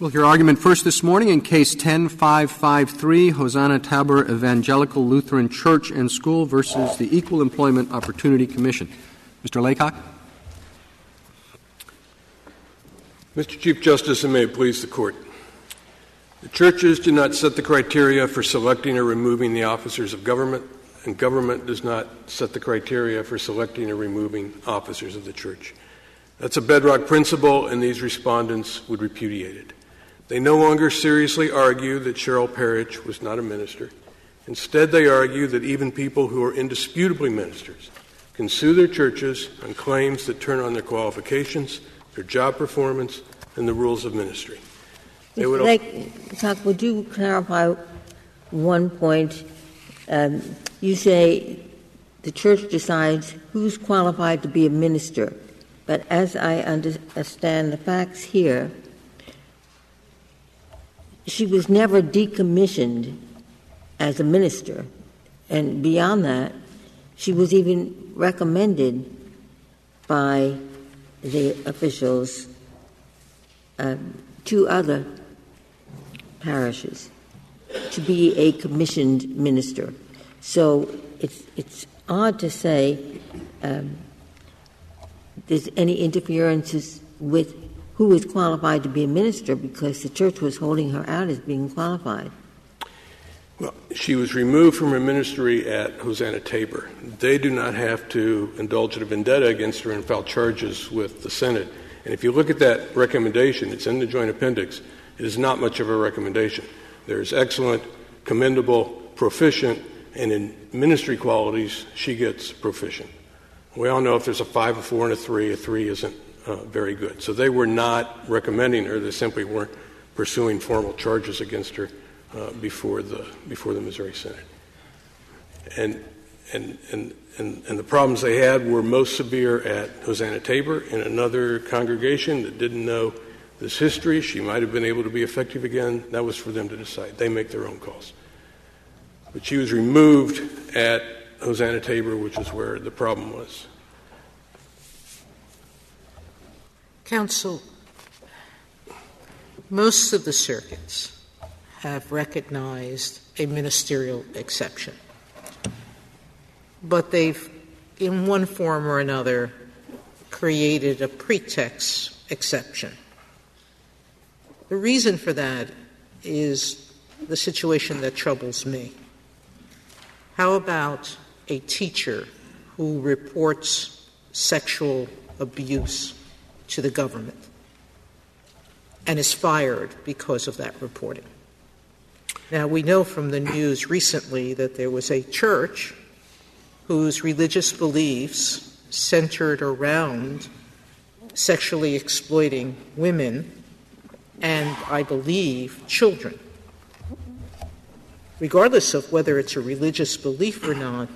We'll hear argument first this morning in Case 10-553, Hosanna-Tabor Evangelical Lutheran Church and School versus the Equal Employment Opportunity Commission. Mr. Laycock. Mr. Chief Justice, and may it please the Court, the churches do not set the criteria for selecting or removing the officers of government, and government does not set the criteria for selecting or removing officers of the church. That's a bedrock principle, and these respondents would repudiate it. They no longer seriously argue that Cheryl Perich was not a minister. Instead, they argue that even people who are indisputably ministers can sue their churches on claims that turn on their qualifications, their job performance, and the rules of ministry. Would you clarify one point? You say the church decides who's qualified to be a minister, but as I understand the facts here, she was never decommissioned as a minister, and beyond that, she was even recommended by the officials to other parishes to be a commissioned minister. So it's odd to say there's any interferences with who is qualified to be a minister, because the church was holding her out as being qualified. Well, she was removed from her ministry at Hosanna-Tabor. They do not have to indulge in a vendetta against her and file charges with the Senate. And if you look at that recommendation, it's in the Joint Appendix, it is not much of a recommendation. There is excellent, commendable, proficient, and in ministry qualities, she gets proficient. We all know if there's a 5, a 4, and a 3 isn't very good. So they were not recommending her. They simply weren't pursuing formal charges against her before the Missouri Senate. And the problems they had were most severe at Hosanna-Tabor. In another congregation that didn't know this history, she might have been able to be effective again. That was for them to decide. They make their own calls. But she was removed at Hosanna-Tabor, which is where the problem was. Counsel, most of the circuits have recognized a ministerial exception, but they've, in one form or another, created a pretext exception. The reason for that is the situation that troubles me. How about a teacher who reports sexual abuse to the government and is fired because of that reporting? Now, we know from the news recently that there was a church whose religious beliefs centered around sexually exploiting women and, I believe, children. Regardless of whether it's a religious belief or not,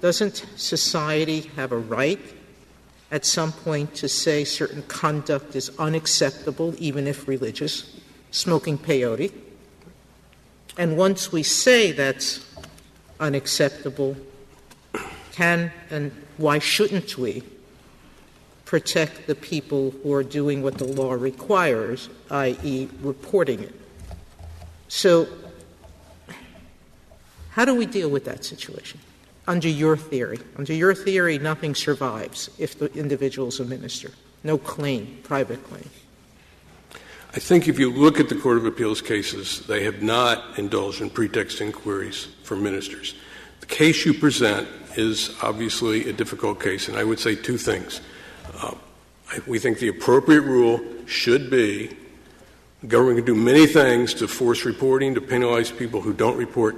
doesn't society have a right at some point to say certain conduct is unacceptable, even if religious? Smoking peyote. And once we say that's unacceptable, can and why shouldn't we protect the people who are doing what the law requires, i.e., reporting it? So how do we deal with that situation? Under your theory, nothing survives if the individual is a minister. No claim, private claim. I think if you look at the Court of Appeals cases, they have not indulged in pretext inquiries for ministers. The case you present is obviously a difficult case, and I would say two things. We think the appropriate rule should be the government can do many things to force reporting, to penalize people who don't report,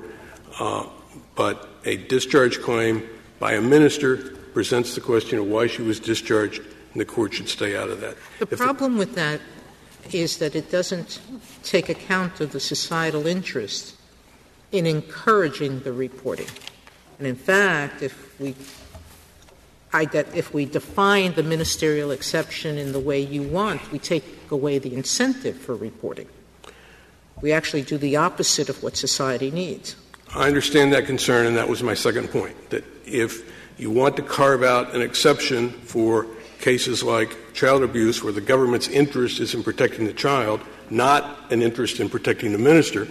but a discharge claim by a minister presents the question of why she was discharged, and the court should stay out of that. The problem with that is that it doesn't take account of the societal interest in encouraging the reporting. And in fact, if we define the ministerial exception in the way you want, we take away the incentive for reporting. We actually do the opposite of what society needs. I understand that concern, and that was my second point, that if you want to carve out an exception for cases like child abuse, where the government's interest is in protecting the child, not an interest in protecting the minister.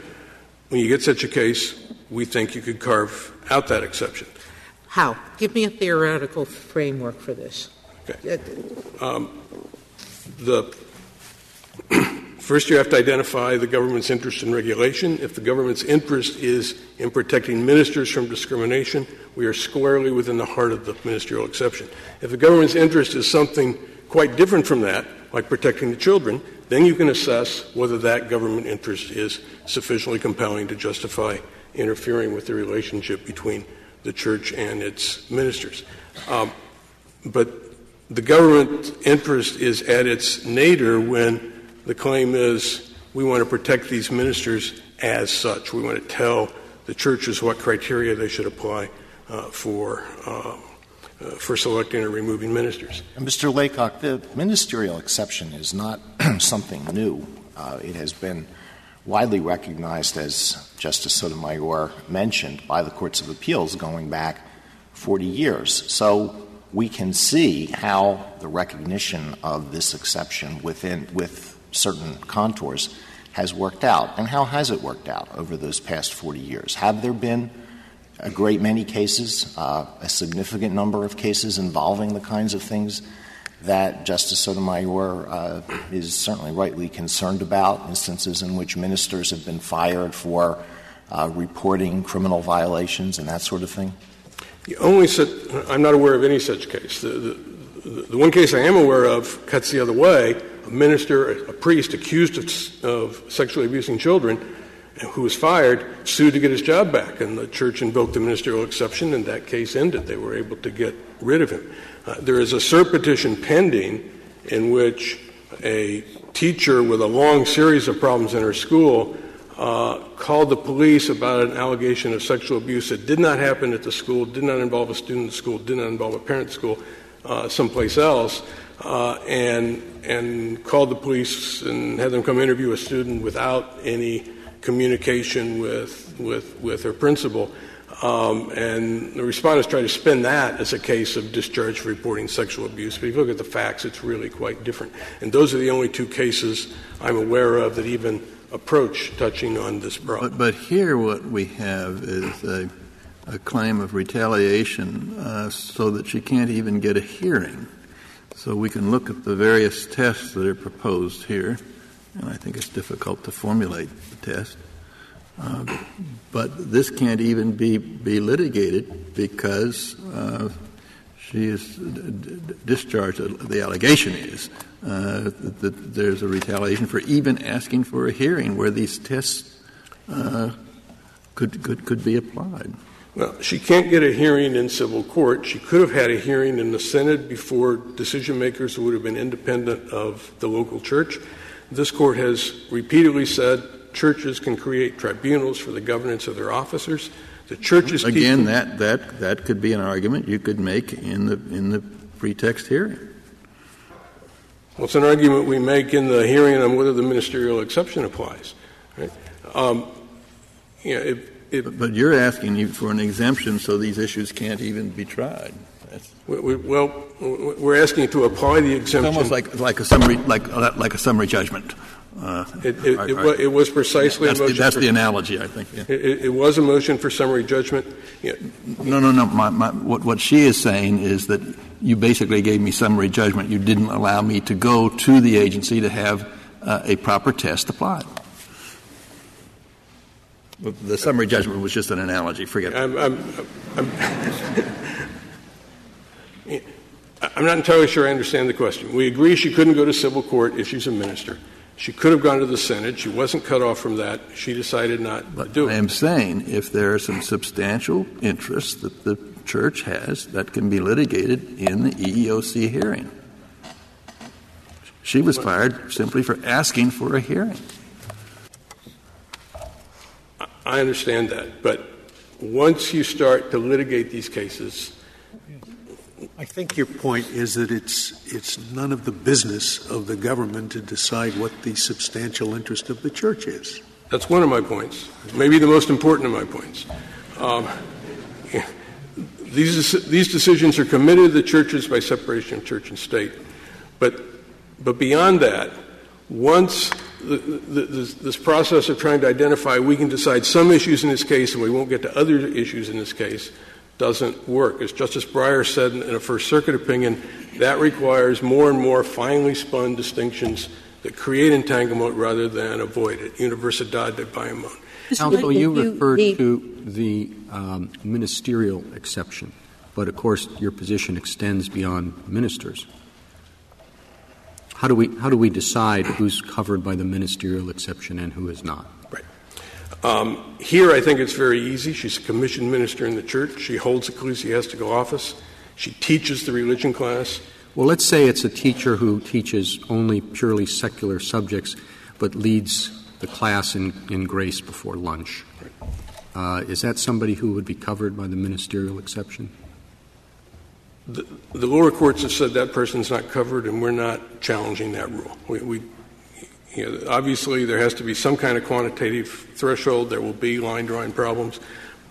When you get such a case, we think you could carve out that exception. How? Give me a theoretical framework for this. Okay. First, you have to identify the government's interest in regulation. If the government's interest is in protecting ministers from discrimination, we are squarely within the heart of the ministerial exception. If the government's interest is something quite different from that, like protecting the children, then you can assess whether that government interest is sufficiently compelling to justify interfering with the relationship between the church and its ministers. But the government interest is at its nadir when the claim is we want to protect these ministers as such. We want to tell the churches what criteria they should apply for selecting or removing ministers. And Mr. Laycock, the ministerial exception is not something new. It has been widely recognized, as Justice Sotomayor mentioned, by the courts of appeals going back 40 years. So we can see how the recognition of this exception with certain contours has worked out. And how has it worked out over those past 40 years? Have there been a great many cases, a significant number of cases involving the kinds of things that Justice Sotomayor is certainly rightly concerned about, instances in which ministers have been fired for reporting criminal violations and that sort of thing? I'm not aware of any such case. The one case I am aware of cuts the other way. A minister, a priest accused of sexually abusing children, who was fired, sued to get his job back, and the church invoked the ministerial exception, and that case ended. They were able to get rid of him. There is a cert petition pending in which a teacher with a long series of problems in her school called the police about an allegation of sexual abuse that did not happen at the school, did not involve a student at the school, did not involve a parent at school, someplace else, and called the police and had them come interview a student without any communication with her principal, and the respondents try to spin that as a case of discharge for reporting sexual abuse. But if you look at the facts, it's really quite different. And those are the only two cases I'm aware of that even approach touching on this problem. But here what we have is a claim of retaliation so that she can't even get a hearing. So we can look at the various tests that are proposed here. And I think it's difficult to formulate the test. But this can't even be litigated because she is discharged. The allegation is that there's a retaliation for even asking for a hearing where these tests could be applied. Well, she can't get a hearing in civil court. She could have had a hearing in the Senate before decision-makers who would have been independent of the local church. This Court has repeatedly said churches can create tribunals for the governance of their officers. The churches again, that could be an argument you could make in the pretext hearing. Well, it's an argument we make in the hearing on whether the ministerial exception applies. Right? But you're asking for an exemption so these issues can't even be tried. We're asking to apply the exemption. It's almost like a summary judgment. It was precisely a motion. That's the analogy, I think. Yeah. It was a motion for summary judgment. Yeah. No. What she is saying is that you basically gave me summary judgment. You didn't allow me to go to the agency to have a proper test applied. The summary judgment was just an analogy. Forget it. I'm not entirely sure I understand the question. We agree she couldn't go to civil court if she's a minister. She could have gone to the Senate. She wasn't cut off from that. She decided not to do it. I am saying if there are some substantial interests that the church has that can be litigated in the EEOC hearing. She was fired simply for asking for a hearing. I understand that. But once you start to litigate these cases, I think your point is that it's none of the business of the government to decide what the substantial interest of the church is. That's one of my points, maybe the most important of my points. These decisions are committed to the churches by separation of church and state. But beyond that, once this process of trying to identify we can decide some issues in this case and we won't get to other issues in this case doesn't work. As Justice Breyer said in a First Circuit opinion, that requires more and more finely spun distinctions that create entanglement rather than avoid it. Universidad de Bayamón. Counsel, you referred to the ministerial exception, but of course your position extends beyond ministers. How do we decide who's covered by the ministerial exception and who is not? Right. Here, I think it's very easy. She's a commissioned minister in the church. She holds ecclesiastical office. She teaches the religion class. Well, let's say it's a teacher who teaches only purely secular subjects but leads the class in grace before lunch. Right. Is that somebody who would be covered by the ministerial exception? The lower courts have said that person's not covered, and we're not challenging that rule. Obviously, there has to be some kind of quantitative threshold. There will be line-drawing problems.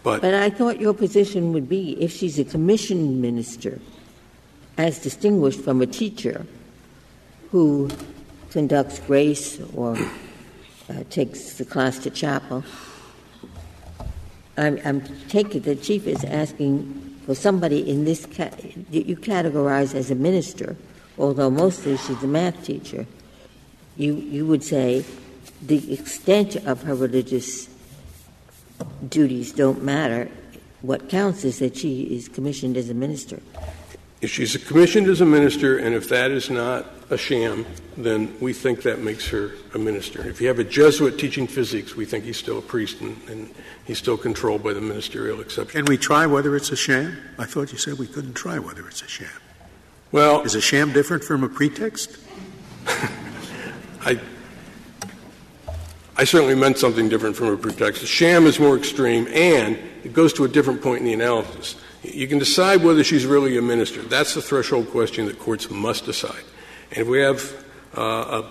But I thought your position would be if she's a commissioned minister, as distinguished from a teacher who conducts grace or takes the class to chapel, I'm taking the Chief is asking for somebody in this you categorize as a minister, although mostly she's a math teacher. You would say the extent of her religious duties don't matter. What counts is that she is commissioned as a minister. If she's commissioned as a minister, and if that is not a sham, then we think that makes her a minister. If you have a Jesuit teaching physics, we think he's still a priest and he's still controlled by the ministerial exception. Can we try whether it's a sham? I thought you said we couldn't try whether it's a sham. Well, is a sham different from a pretext? I certainly meant something different from a pretext. A sham is more extreme, and it goes to a different point in the analysis. You can decide whether she's really a minister. That's the threshold question that courts must decide. And if we have a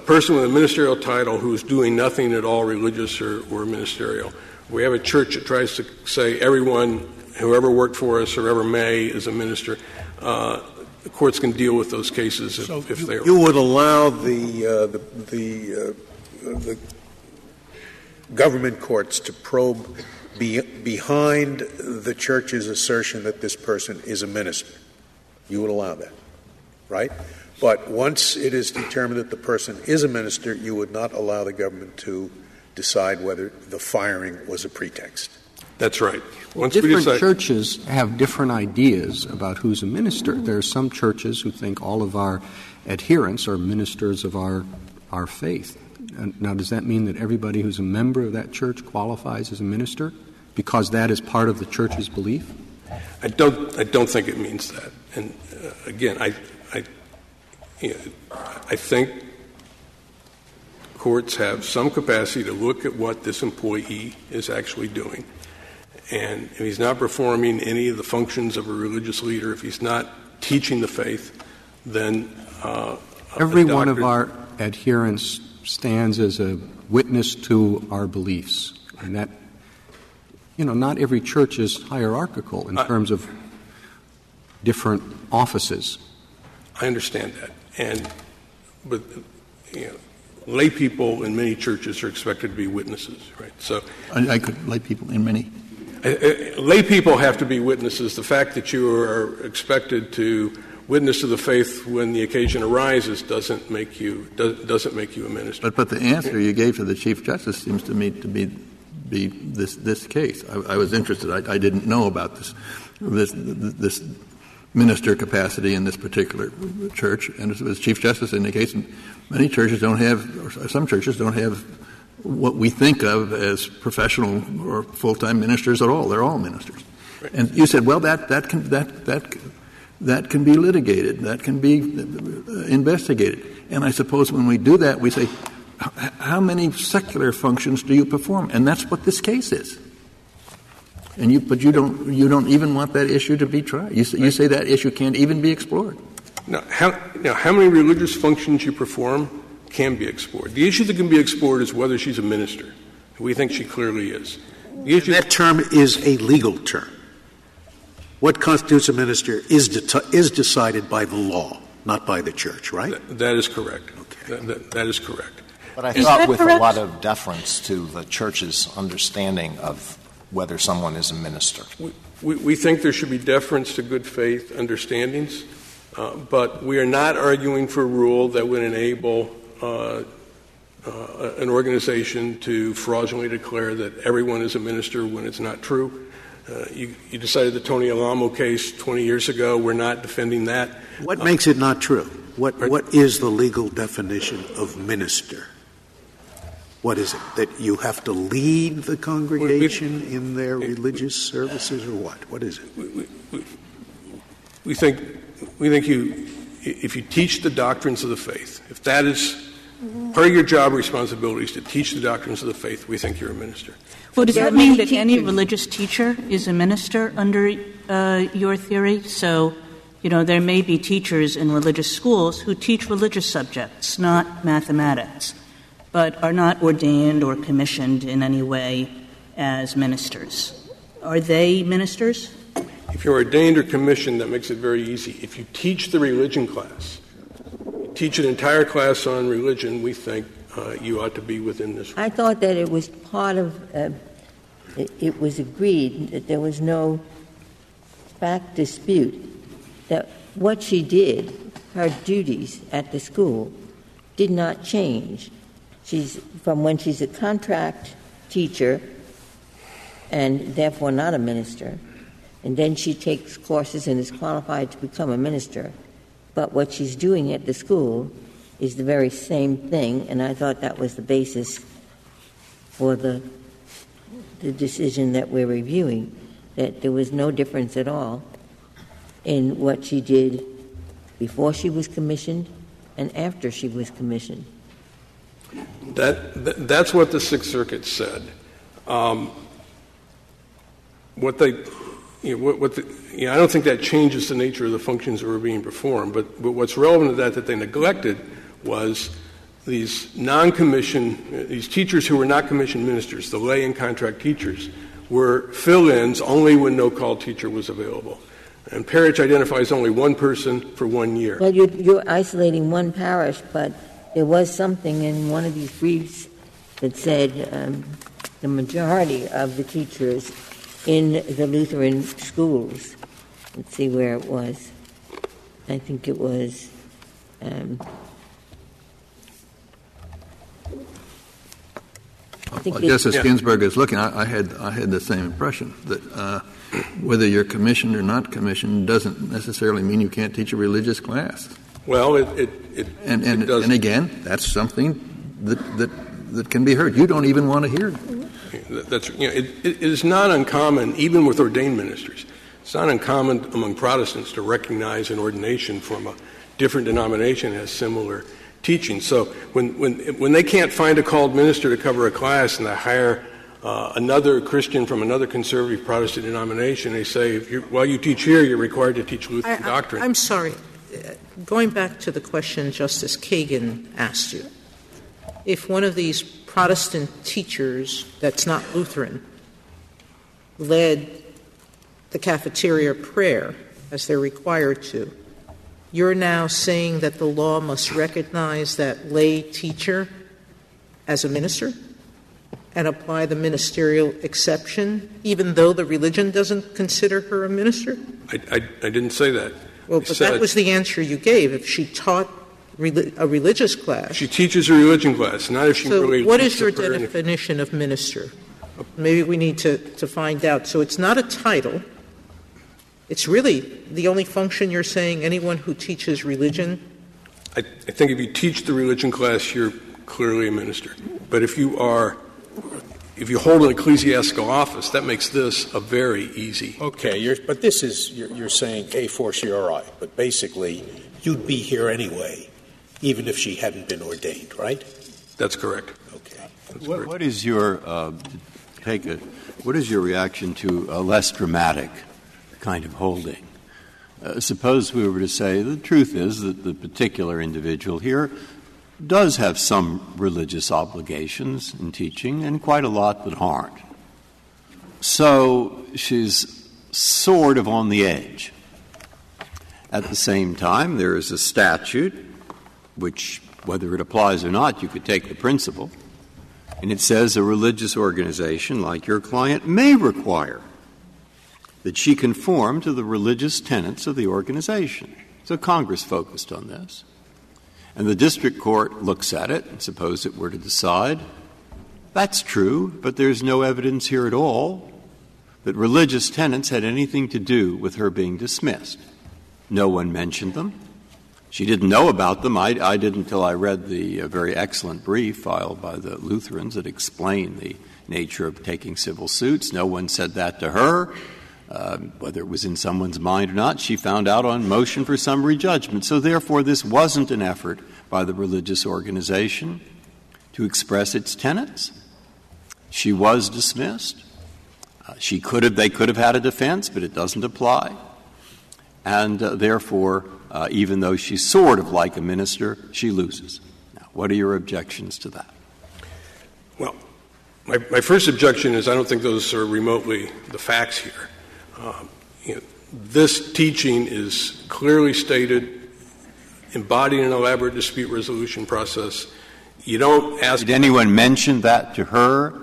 person with a ministerial title who is doing nothing at all religious or ministerial, we have a church that tries to say everyone, whoever worked for us or ever may, is a minister. The courts can deal with those cases if they are. You would allow the government courts to probe behind the church's assertion that this person is a minister. You would allow that, right? But once it is determined that the person is a minister, you would not allow the government to decide whether the firing was a pretext. That's right. Different churches have different ideas about who's a minister. There are some churches who think all of our adherents are ministers of our faith. Now, does that mean that everybody who's a member of that church qualifies as a minister because that is part of the church's belief? I don't think it means that. And again, I think courts have some capacity to look at what this employee is actually doing. And if he's not performing any of the functions of a religious leader, if he's not teaching the faith, then every one of our adherents stands as a witness to our beliefs. And that, not every church is hierarchical in terms of different offices. I understand that. But lay people in many churches are expected to be witnesses, right? So lay people in many. Lay people have to be witnesses. The fact that you are expected to witness to the faith when the occasion arises doesn't make you a minister. But the answer you gave to the Chief Justice seems to me to be this case. I was interested. I didn't know about this minister capacity in this particular church. And as Chief Justice indicates, many churches don't have, or some churches don't have, what we think of as professional or full-time ministers at all. They're all ministers. Right. And you said, well, that can be litigated. That can be investigated. And I suppose when we do that, we say, how many secular functions do you perform? And that's what this case is. But you don't even want that issue to be tried. You say that issue can't even be explored. Now, how many religious functions you perform can be explored? The issue that can be explored is whether she's a minister. We think she clearly is. That term is a legal term. what constitutes a minister is decided by the law, not by the church, right? That is correct. Okay. That is correct. But I thought with a lot of deference to the church's understanding of whether someone is a minister. We think there should be deference to good faith understandings, but we are not arguing for a rule that would enable an organization to fraudulently declare that everyone is a minister when it's not true. You decided the Tony Alamo case 20 years ago. We're not defending that. What makes it not true? What is the legal definition of minister? What is it? That you have to lead the congregation in their religious services, or what? What is it? We think you, if you teach the doctrines of the faith, if that is part of your job responsibility is to teach the doctrines of the faith, we think you're a minister. Well, does that mean that any religious teacher is a minister under your theory? So, you know, there may be teachers in religious schools who teach religious subjects, not mathematics, but are not ordained or commissioned in any way as ministers. Are they ministers? If you're ordained or commissioned, that makes it very easy. If you teach the religion class, teach an entire class on religion, we think you ought to be within this room. I thought that it was part of it was agreed that there was no fact dispute that what she did, her duties at the school, did not change. She's from when she's a contract teacher and therefore not a minister, and then she takes courses and is qualified to become a minister. But what she's doing at the school is the very same thing, and I thought that was the basis for the decision that we're reviewing, that there was no difference at all in what she did before she was commissioned and after she was commissioned. That's what the Sixth Circuit said. I don't think that changes the nature of the functions that were being performed, but what's relevant to that they neglected was these non-commissioned, these teachers who were not commissioned ministers, the lay and contract teachers, were fill-ins only when no call teacher was available. And Perich identifies only one person for 1 year. Well, you're isolating one parish, but there was something in one of these briefs that said the majority of the teachers in the Lutheran schools. Let's see where it was. I think it was Justice Ginsburg is looking. I had the same impression that whether you're commissioned or not commissioned doesn't necessarily mean you can't teach a religious class. Well, it does. And again, that's something that can be heard. You don't even want to hear it. That's, you know, it is not uncommon, even with ordained ministers, it's not uncommon among Protestants to recognize an ordination from a different denomination as similar teaching. So when they can't find a called minister to cover a class and they hire another Christian from another conservative Protestant denomination, they say, while you teach here, you're required to teach Lutheran doctrine. I'm sorry. Going back to the question Justice Kagan asked you, if one of these Protestant teachers that's not Lutheran led the cafeteria prayer as they're required to, you're now saying that the law must recognize that lay teacher as a minister and apply the ministerial exception, even though the religion doesn't consider her a minister? I didn't say that. Well, but that was the answer you gave. If she taught a religious class. She teaches a religion class, not if she really. So what is your definition of minister? Maybe we need to find out. So it's not a title. It's really the only function you're saying anyone who teaches religion. I think if you teach the religion class, you're clearly a minister. But if you hold an ecclesiastical office, that makes this a very easy. Okay, but this is you're saying a fortiori, but basically you'd be here anyway. Even if she hadn't been ordained, right? That's correct. Okay. What is your what is your reaction to a less dramatic kind of holding? Suppose we were to say the truth is that the particular individual here does have some religious obligations in teaching and quite a lot that aren't. So she's sort of on the edge. At the same time, there is a statute which, whether it applies or not, you could take the principle, and it says a religious organization like your client may require that she conform to the religious tenets of the organization. So Congress focused on this. And the district court looks at it, and suppose it were to decide, that's true, but there's no evidence here at all that religious tenets had anything to do with her being dismissed. No one mentioned them. She didn't know about them. I didn't until I read the very excellent brief filed by the Lutherans that explained the nature of taking civil suits. No one said that to her, whether it was in someone's mind or not. She found out on motion for summary judgment. So, therefore, this wasn't an effort by the religious organization to express its tenets. She was dismissed. They could have had a defense, but it doesn't apply. And therefore, even though she's sort of like a minister, she loses. Now, what are your objections to that? Well, my first objection is I don't think those are remotely the facts here. This teaching is clearly stated, embodied in an elaborate dispute resolution process. You don't ask. Did anyone mention that to her?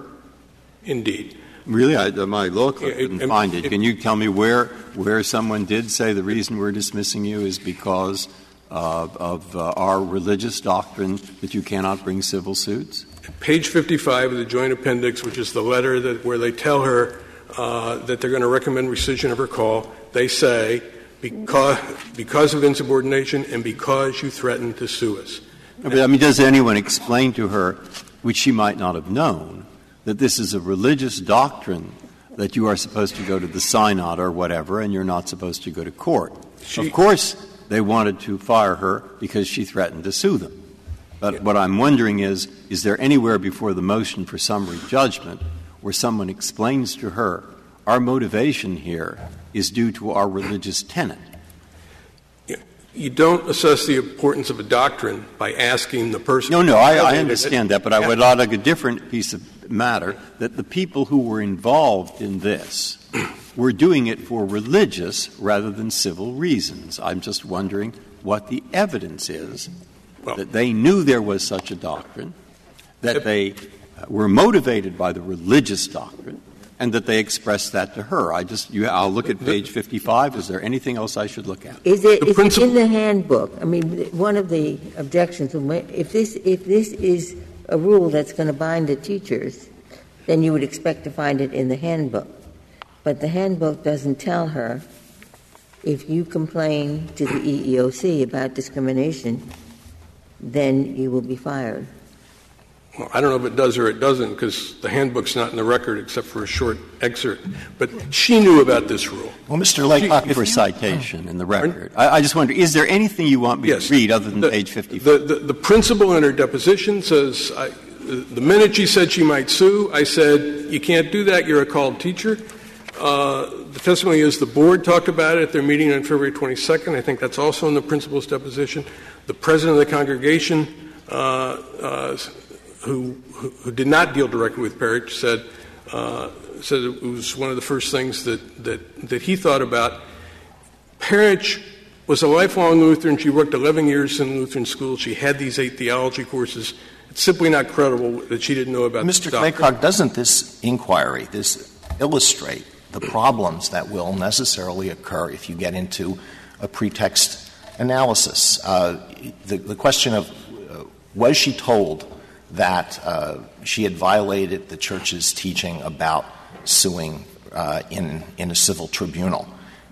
Indeed. Really? My law clerk didn't find it. Can you tell me where someone did say the reason we're dismissing you is because of our religious doctrine that you cannot bring civil suits? Page 55 of the Joint Appendix, which is the letter where they tell her that they're going to recommend rescission of her call, they say, because of insubordination and because you threatened to sue us. But, does anyone explain to her, which she might not have known, that this is a religious doctrine, that you are supposed to go to the synod or whatever, and you're not supposed to go to court? Of course they wanted to fire her because she threatened to sue them. But what I'm wondering is there anywhere before the motion for summary judgment where someone explains to her, our motivation here is due to our religious tenet? You don't assess the importance of a doctrine by asking the person. No, I understand that, but I would like a different piece of matter, that the people who were involved in this were doing it for religious rather than civil reasons. I'm just wondering what the evidence is that they knew there was such a doctrine, that they were motivated by the religious doctrine, and that they expressed that to her. I'll look at page 55. Is there anything else I should look at? Is it in the handbook? One of the objections, if this is a rule that's going to bind the teachers, then you would expect to find it in the handbook. But the handbook doesn't tell her, if you complain to the EEOC about discrimination, then you will be fired. Well, I don't know if it does or it doesn't, because the handbook's not in the record except for a short excerpt. But she knew about this rule. Well, Mr. Lake, for citation in the record. I just wonder, is there anything you want me to read other than page 55? The principal in her deposition says, the minute she said she might sue, I said, you can't do that, you're a called teacher. The testimony is the board talked about it at their meeting on February 22nd. I think that's also in the principal's deposition. The president of the congregation who did not deal directly with Perich, said it was one of the first things that he thought about. Perich was a lifelong Lutheran. She worked 11 years in Lutheran school. She had these 8 theology courses. It's simply not credible that she didn't know about this doctrine. Mr. Claycock, doesn't this inquiry, illustrate the problems that will necessarily occur if you get into a pretext analysis? The question of was she told that she had violated the Church's teaching about suing in a civil tribunal.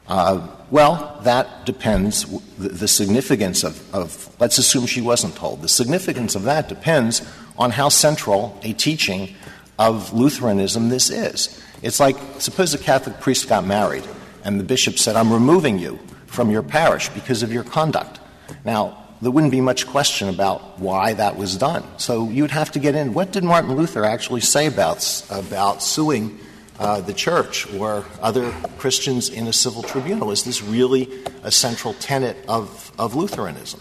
Well, that depends. The significance of let's assume she wasn't told. The significance of that depends on how central a teaching of Lutheranism this is. It's like, suppose a Catholic priest got married and the bishop said, I'm removing you from your parish because of your conduct. Now, there wouldn't be much question about why that was done. So you'd have to get in. What did Martin Luther actually say about suing the Church or other Christians in a civil tribunal? Is this really a central tenet of Lutheranism?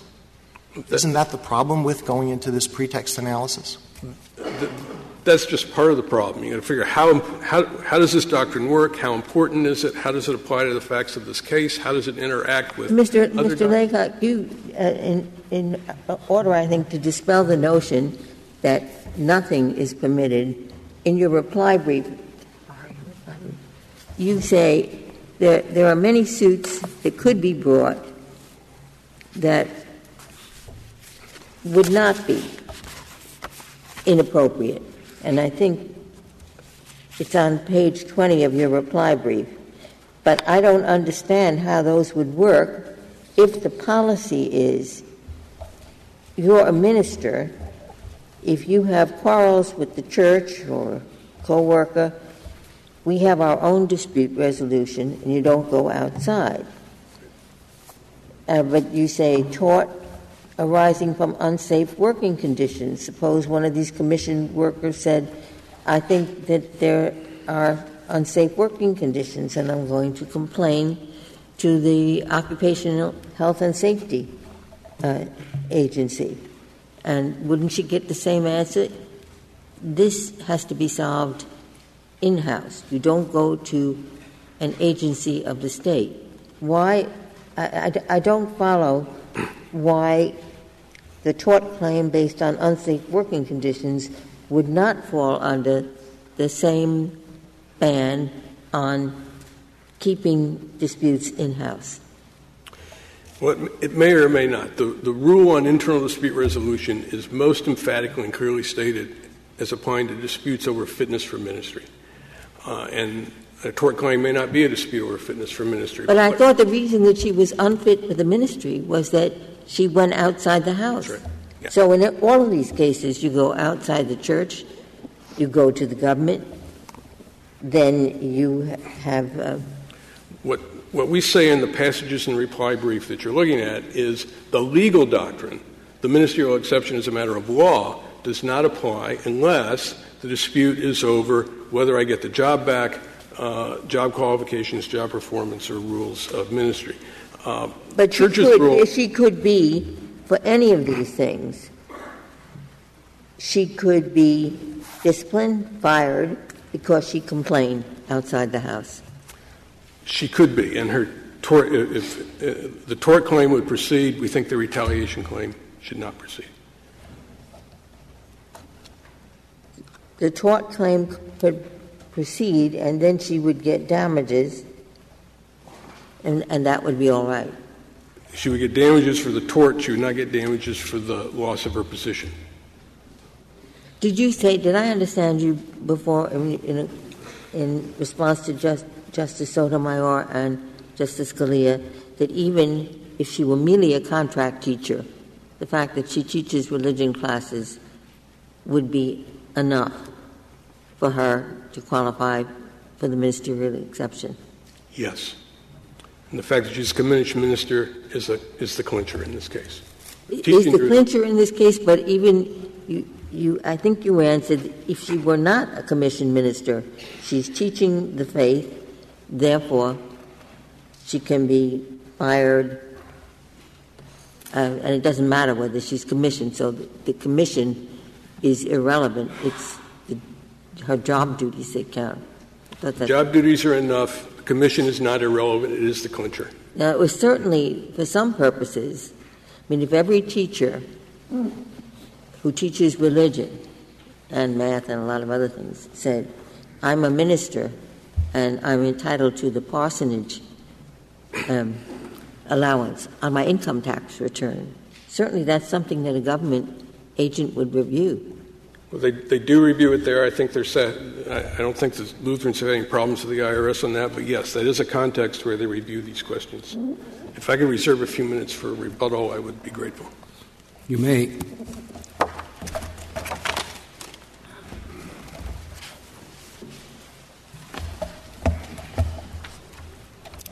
Isn't that the problem with going into this pretext analysis? that's just part of the problem. You've got to figure out how does this doctrine work, how important is it, how does it apply to the facts of this case, how does it interact with Mr. Laycock, you, in order, I think, to dispel the notion that nothing is permitted, in your reply brief, you say that there are many suits that could be brought that would not be inappropriate. And I think it's on page 20 of your reply brief. But I don't understand how those would work if the policy is you're a minister, if you have quarrels with the church or co-worker, we have our own dispute resolution, and you don't go outside. But you say tort arising from unsafe working conditions. Suppose one of these commission workers said, I think that there are unsafe working conditions, and I'm going to complain to the Occupational Health and Safety Agency. And wouldn't she get the same answer? This has to be solved in-house. You don't go to an agency of the state. Why? I don't follow why the tort claim based on unsafe working conditions would not fall under the same ban on keeping disputes in-house. Well, it may or may not. The rule on internal dispute resolution is most emphatically and clearly stated as applying to disputes over fitness for ministry. And a tort claim may not be a dispute over fitness for ministry. But I thought the reason that she was unfit for the ministry was that she went outside the house. That's right. Yeah. So in all of these cases, you go outside the church, you go to the government, then you have What we say in the passages in reply brief that you're looking at is the legal doctrine, the ministerial exception as a matter of law, does not apply unless the dispute is over whether I get the job back, job qualifications, job performance, or rules of ministry. But she could be, for any of these things, she could be disciplined, fired, because she complained outside the house. She could be, and her tort, if the tort claim would proceed, we think the retaliation claim should not proceed. The tort claim could proceed, and then she would get damages, and that would be all right. She would get damages for the tort. She would not get damages for the loss of her position. Did I understand you before in response to Justice Sotomayor and Justice Scalia, that even if she were merely a contract teacher, the fact that she teaches religion classes would be enough for her to qualify for the ministerial exception? Yes. And the fact that she's a commission minister is the clincher in this case. Is the clincher in this case, but even I think you answered, if she were not a commission minister, she's teaching the faith, therefore, she can be fired, and it doesn't matter whether she's commissioned. So the commission is irrelevant. It's her job duties that count. Job duties are enough. The commission is not irrelevant. It is the clincher. Now, it was certainly, for some purposes, I mean, if every teacher who teaches religion and math and a lot of other things said, I'm a minister, and I'm entitled to the parsonage allowance on my income tax return. Certainly that's something that a government agent would review. Well, they do review it there. I think they're set. I don't think the Lutherans have any problems with the IRS on that, but yes, that is a context where they review these questions. If I could reserve a few minutes for rebuttal, I would be grateful. You may.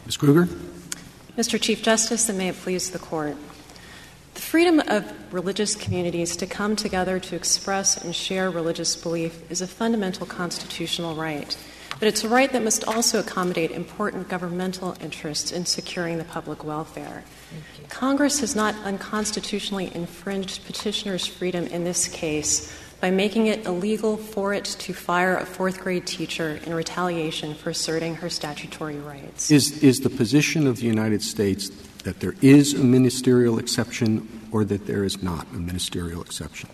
Ms. Kruger? Mr. Chief Justice, and may it please the Court, the freedom of religious communities to come together to express and share religious belief is a fundamental constitutional right, but it's a right that must also accommodate important governmental interests in securing the public welfare. Congress has not unconstitutionally infringed petitioners' freedom in this case by making it illegal for it to fire a fourth-grade teacher in retaliation for asserting her statutory rights. Is the position of the United States that there is a ministerial exception or that there is not a ministerial exception?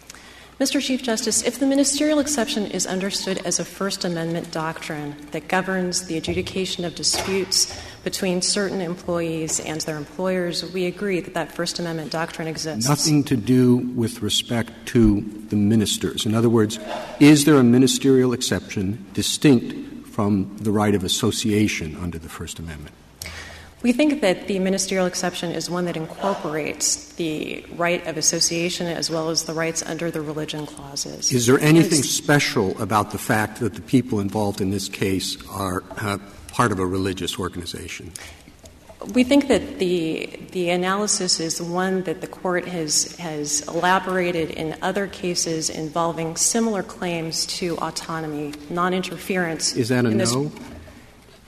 Mr. Chief Justice, if the ministerial exception is understood as a First Amendment doctrine that governs the adjudication of disputes between certain employees and their employers, we agree that that First Amendment doctrine exists. Nothing to do with respect to the ministers. In other words, is there a ministerial exception distinct from the right of association under the First Amendment? We think that the ministerial exception is one that incorporates the right of association as well as the rights under the religion clauses. Is there anything special about the fact that the people involved in this case are part of a religious organization? We think that the analysis is one that the Court has elaborated in other cases involving similar claims to autonomy, non-interference. Is that a no?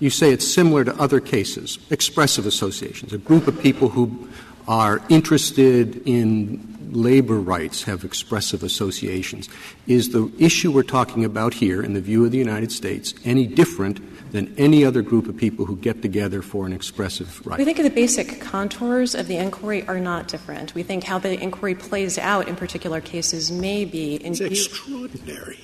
You say it's similar to other cases, expressive associations. A group of people who are interested in labor rights have expressive associations. Is the issue we're talking about here, in the view of the United States, any different than any other group of people who get together for an expressive right? We think the basic contours of the inquiry are not different. We think how the inquiry plays out in particular cases may be. Extraordinary.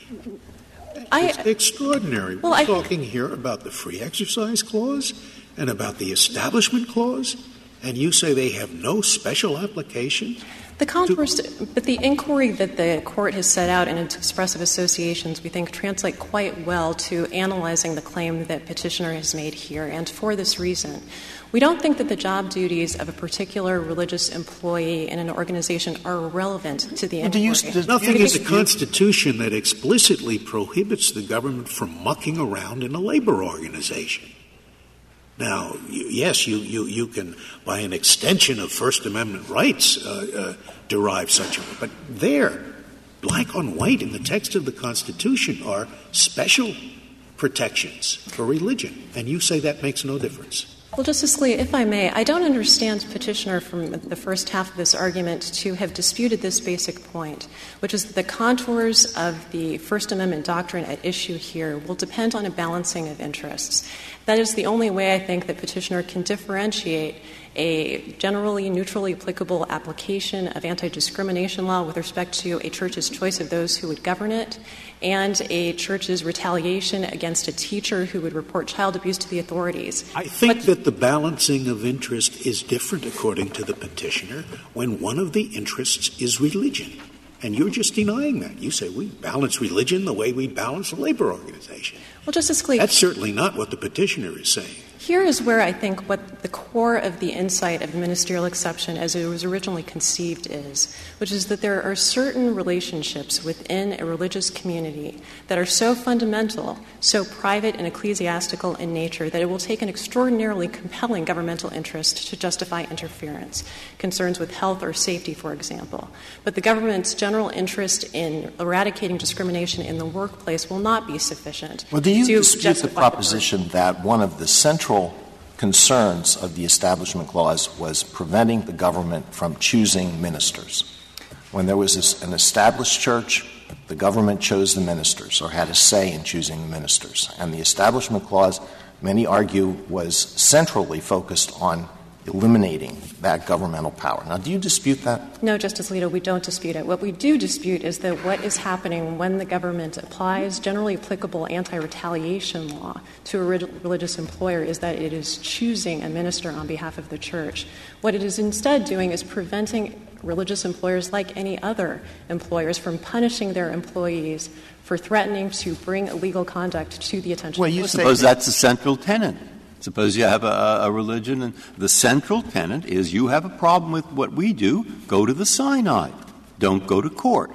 It's extraordinary. We're talking here about the Free Exercise Clause and about the Establishment Clause, and you say they have no special application? But the inquiry that the Court has set out in its expressive associations, we think, translate quite well to analyzing the claim that Petitioner has made here, and for this reason. We don't think that the job duties of a particular religious employee in an organization are relevant to the inquiry. Nothing is a constitution that explicitly prohibits the government from mucking around in a labor organization. Now, you can, by an extension of First Amendment rights, derive such a – but there, black on white in the text of the Constitution are special protections for religion, and you say that makes no difference. Well, Justice Lee, if I may, I don't understand Petitioner from the first half of this argument to have disputed this basic point, which is that the contours of the First Amendment doctrine at issue here will depend on a balancing of interests. That is the only way, I think, that Petitioner can differentiate a generally neutrally applicable application of anti-discrimination law with respect to a church's choice of those who would govern it and a church's retaliation against a teacher who would report child abuse to the authorities. I think that the balancing of interest is different, according to the petitioner, when one of the interests is religion. And you're just denying that. You say we balance religion the way we balance a labor organization. Well, Justice Scalia, that's certainly not what the petitioner is saying. Here is where I think what the core of the insight of the ministerial exception as it was originally conceived is, which is that there are certain relationships within a religious community that are so fundamental, so private and ecclesiastical in nature, that it will take an extraordinarily compelling governmental interest to justify interference, concerns with health or safety, for example. But the government's general interest in eradicating discrimination in the workplace will not be sufficient. Well, do you dispute the proposition that one of the central concerns of the Establishment Clause was preventing the government from choosing ministers? When there was an established church, the government chose the ministers or had a say in choosing the ministers. And the Establishment Clause, many argue, was centrally focused on eliminating that governmental power. Now, do you dispute that? No, Justice Alito, we don't dispute it. What we do dispute is that what is happening when the government applies generally applicable anti-retaliation law to a religious employer is that it is choosing a minister on behalf of the church. What it is instead doing is preventing religious employers, like any other employers, from punishing their employees for threatening to bring illegal conduct to the attention of the Well, you suppose that's a central tenet. Suppose you have a religion, and the central tenet is you have a problem with what we do, go to the Sinai, don't go to court.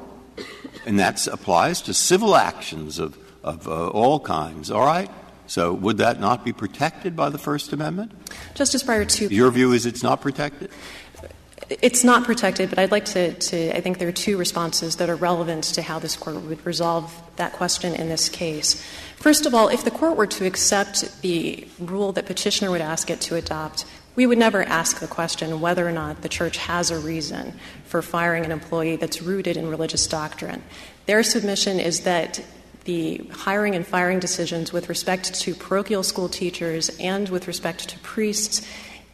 And that applies to civil actions of all kinds, all right? So would that not be protected by the First Amendment? Justice Breyer, your view is it's not protected? It's not protected, but I'd like to I think there are two responses that are relevant to how this Court would resolve that question in this case. First of all, if the Court were to accept the rule that Petitioner would ask it to adopt, we would never ask the question whether or not the Church has a reason for firing an employee that's rooted in religious doctrine. Their submission is that the hiring and firing decisions with respect to parochial school teachers and with respect to priests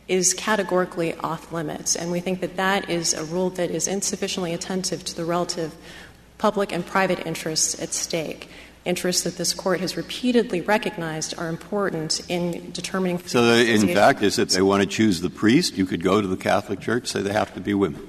is categorically off limits. And we think that that is a rule that is insufficiently attentive to the relative public and private interests at stake, interests that this Court has repeatedly recognized are important in determining. So in fact, is if they want to choose the priest, you could go to the Catholic Church, say they have to be women.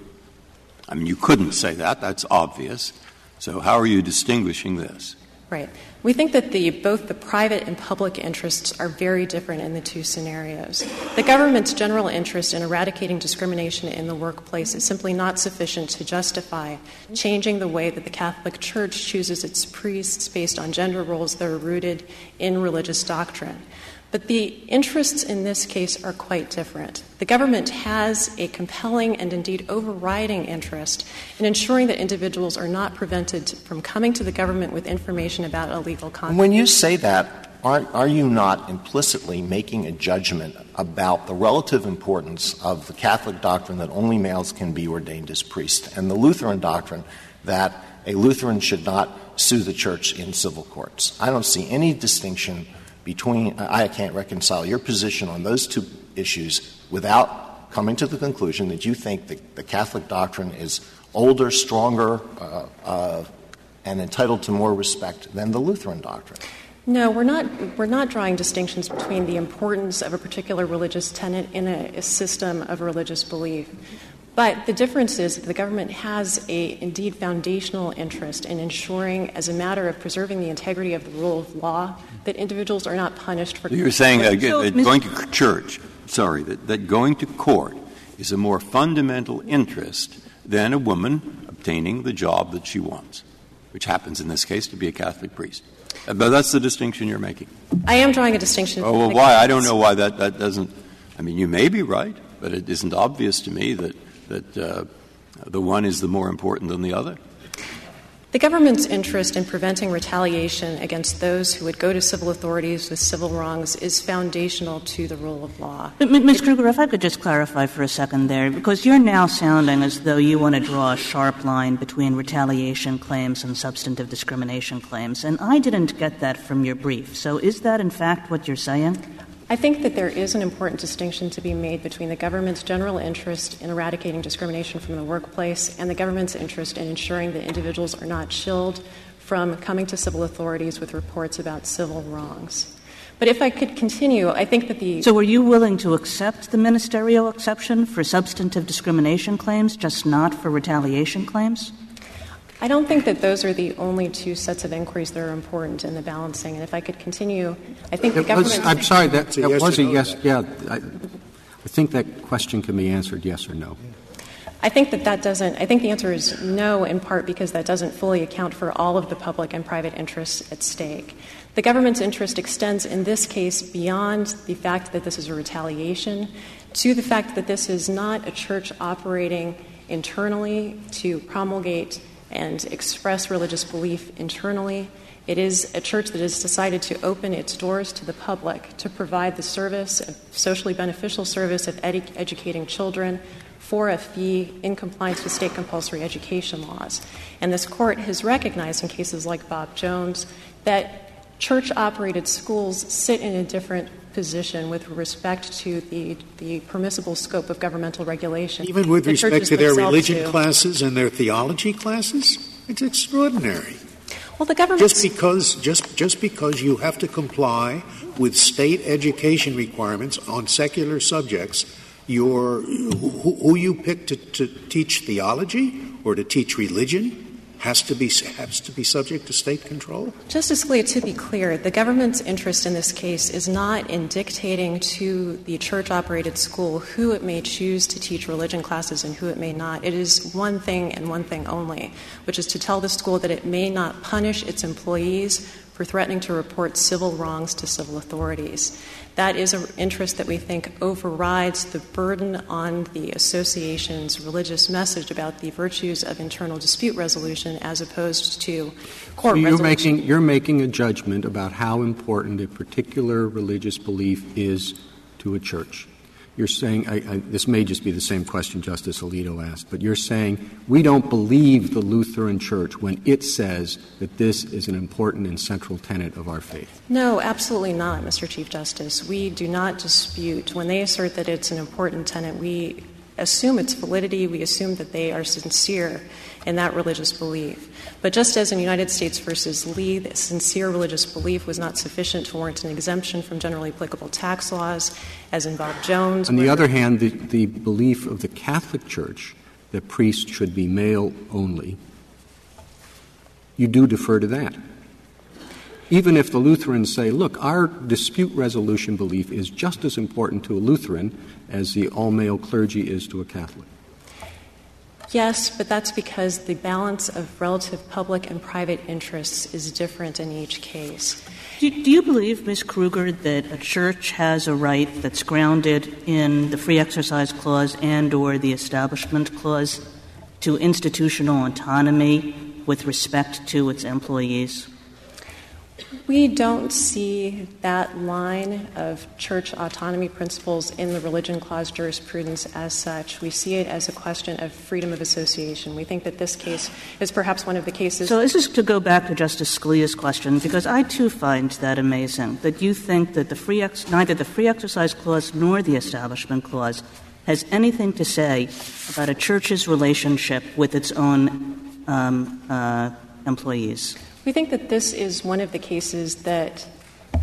I mean, you couldn't say that. That's obvious. So how are you distinguishing this? Right. We think that both the private and public interests are very different in the two scenarios. The government's general interest in eradicating discrimination in the workplace is simply not sufficient to justify changing the way that the Catholic Church chooses its priests based on gender roles that are rooted in religious doctrine. But the interests in this case are quite different. The government has a compelling and indeed overriding interest in ensuring that individuals are not prevented from coming to the government with information about illegal conduct. When you say that, are you not implicitly making a judgment about the relative importance of the Catholic doctrine that only males can be ordained as priests and the Lutheran doctrine that a Lutheran should not sue the Church in civil courts? I don't see any distinction between — I can't reconcile your position on those two issues without coming to the conclusion that you think that the Catholic doctrine is older, stronger, and entitled to more respect than the Lutheran doctrine. No, we're not drawing distinctions between the importance of a particular religious tenet in a system of religious belief. But the difference is that the government has indeed foundational interest in ensuring, as a matter of preserving the integrity of the rule of law, that individuals are not punished for — You're saying that going to church, that going to court is a more fundamental interest than a woman obtaining the job that she wants, which happens in this case to be a Catholic priest. But that's the distinction you're making. I am drawing a distinction. Oh, well, why? I don't know why that doesn't — I mean, you may be right, but it isn't obvious to me that the one is the more important than the other? The government's interest in preventing retaliation against those who would go to civil authorities with civil wrongs is foundational to the rule of law. But, Ms. Kruger, if I could just clarify for a second there, because you're now sounding as though you want to draw a sharp line between retaliation claims and substantive discrimination claims, and I didn't get that from your brief. So is that, in fact, what you're saying? I think that there is an important distinction to be made between the government's general interest in eradicating discrimination from the workplace and the government's interest in ensuring that individuals are not shielded from coming to civil authorities with reports about civil wrongs. But if I could continue, I think that the — So were you willing to accept the ministerial exception for substantive discrimination claims, just not for retaliation claims? I don't think that those are the only two sets of inquiries that are important in the balancing. And if I could continue, I think the government — I'm sorry, that was a yes. Yeah, I think that question can be answered yes or no. I think that doesn't — I think the answer is no, in part because that doesn't fully account for all of the public and private interests at stake. The government's interest extends in this case beyond the fact that this is a retaliation to the fact that this is not a church operating internally to promulgate and express religious belief internally. It is a church that has decided to open its doors to the public to provide the service, a socially beneficial service of educating children for a fee in compliance with state compulsory education laws. And this Court has recognized in cases like Bob Jones that church-operated schools sit in a different position with respect to the permissible scope of governmental regulation. Even with respect to their religion classes and their theology classes? It's extraordinary. Well, the government — Just because you have to comply with state education requirements on secular subjects, who you pick to teach theology or to teach religion has to be subject to state control? Justice Scalia, to be clear, the government's interest in this case is not in dictating to the church-operated school who it may choose to teach religion classes and who it may not. It is one thing and one thing only, which is to tell the school that it may not punish its employees for threatening to report civil wrongs to civil authorities. That is an interest that we think overrides the burden on the association's religious message about the virtues of internal dispute resolution as opposed to court resolution. You're making a judgment about how important a particular religious belief is to a church. you're saying this may just be the same question Justice Alito asked, but you're saying we don't believe the Lutheran Church when it says that this is an important and central tenet of our faith. No, absolutely not, Mr. Chief Justice. We do not dispute. When they assert that it's an important tenet, we assume its validity. We assume that they are sincere in that religious belief. But just as in United States v. Lee, the sincere religious belief was not sufficient to warrant an exemption from generally applicable tax laws, as in Bob Jones. On the other hand, the belief of the Catholic Church that priests should be male only, you do defer to that. Even if the Lutherans say, look, our dispute resolution belief is just as important to a Lutheran as the all-male clergy is to a Catholic. Yes, but that's because the balance of relative public and private interests is different in each case. Do you believe, Ms. Kruger, that a church has a right that's grounded in the Free Exercise Clause and or the Establishment Clause to institutional autonomy with respect to its employees? We don't see that line of church autonomy principles in the Religion Clause jurisprudence as such. We see it as a question of freedom of association. We think that this case is perhaps one of the cases. So this is to go back to Justice Scalia's question, because I too find that amazing, that you think that neither the Free Exercise Clause nor the Establishment Clause has anything to say about a church's relationship with its own employees. We think that this is one of the cases that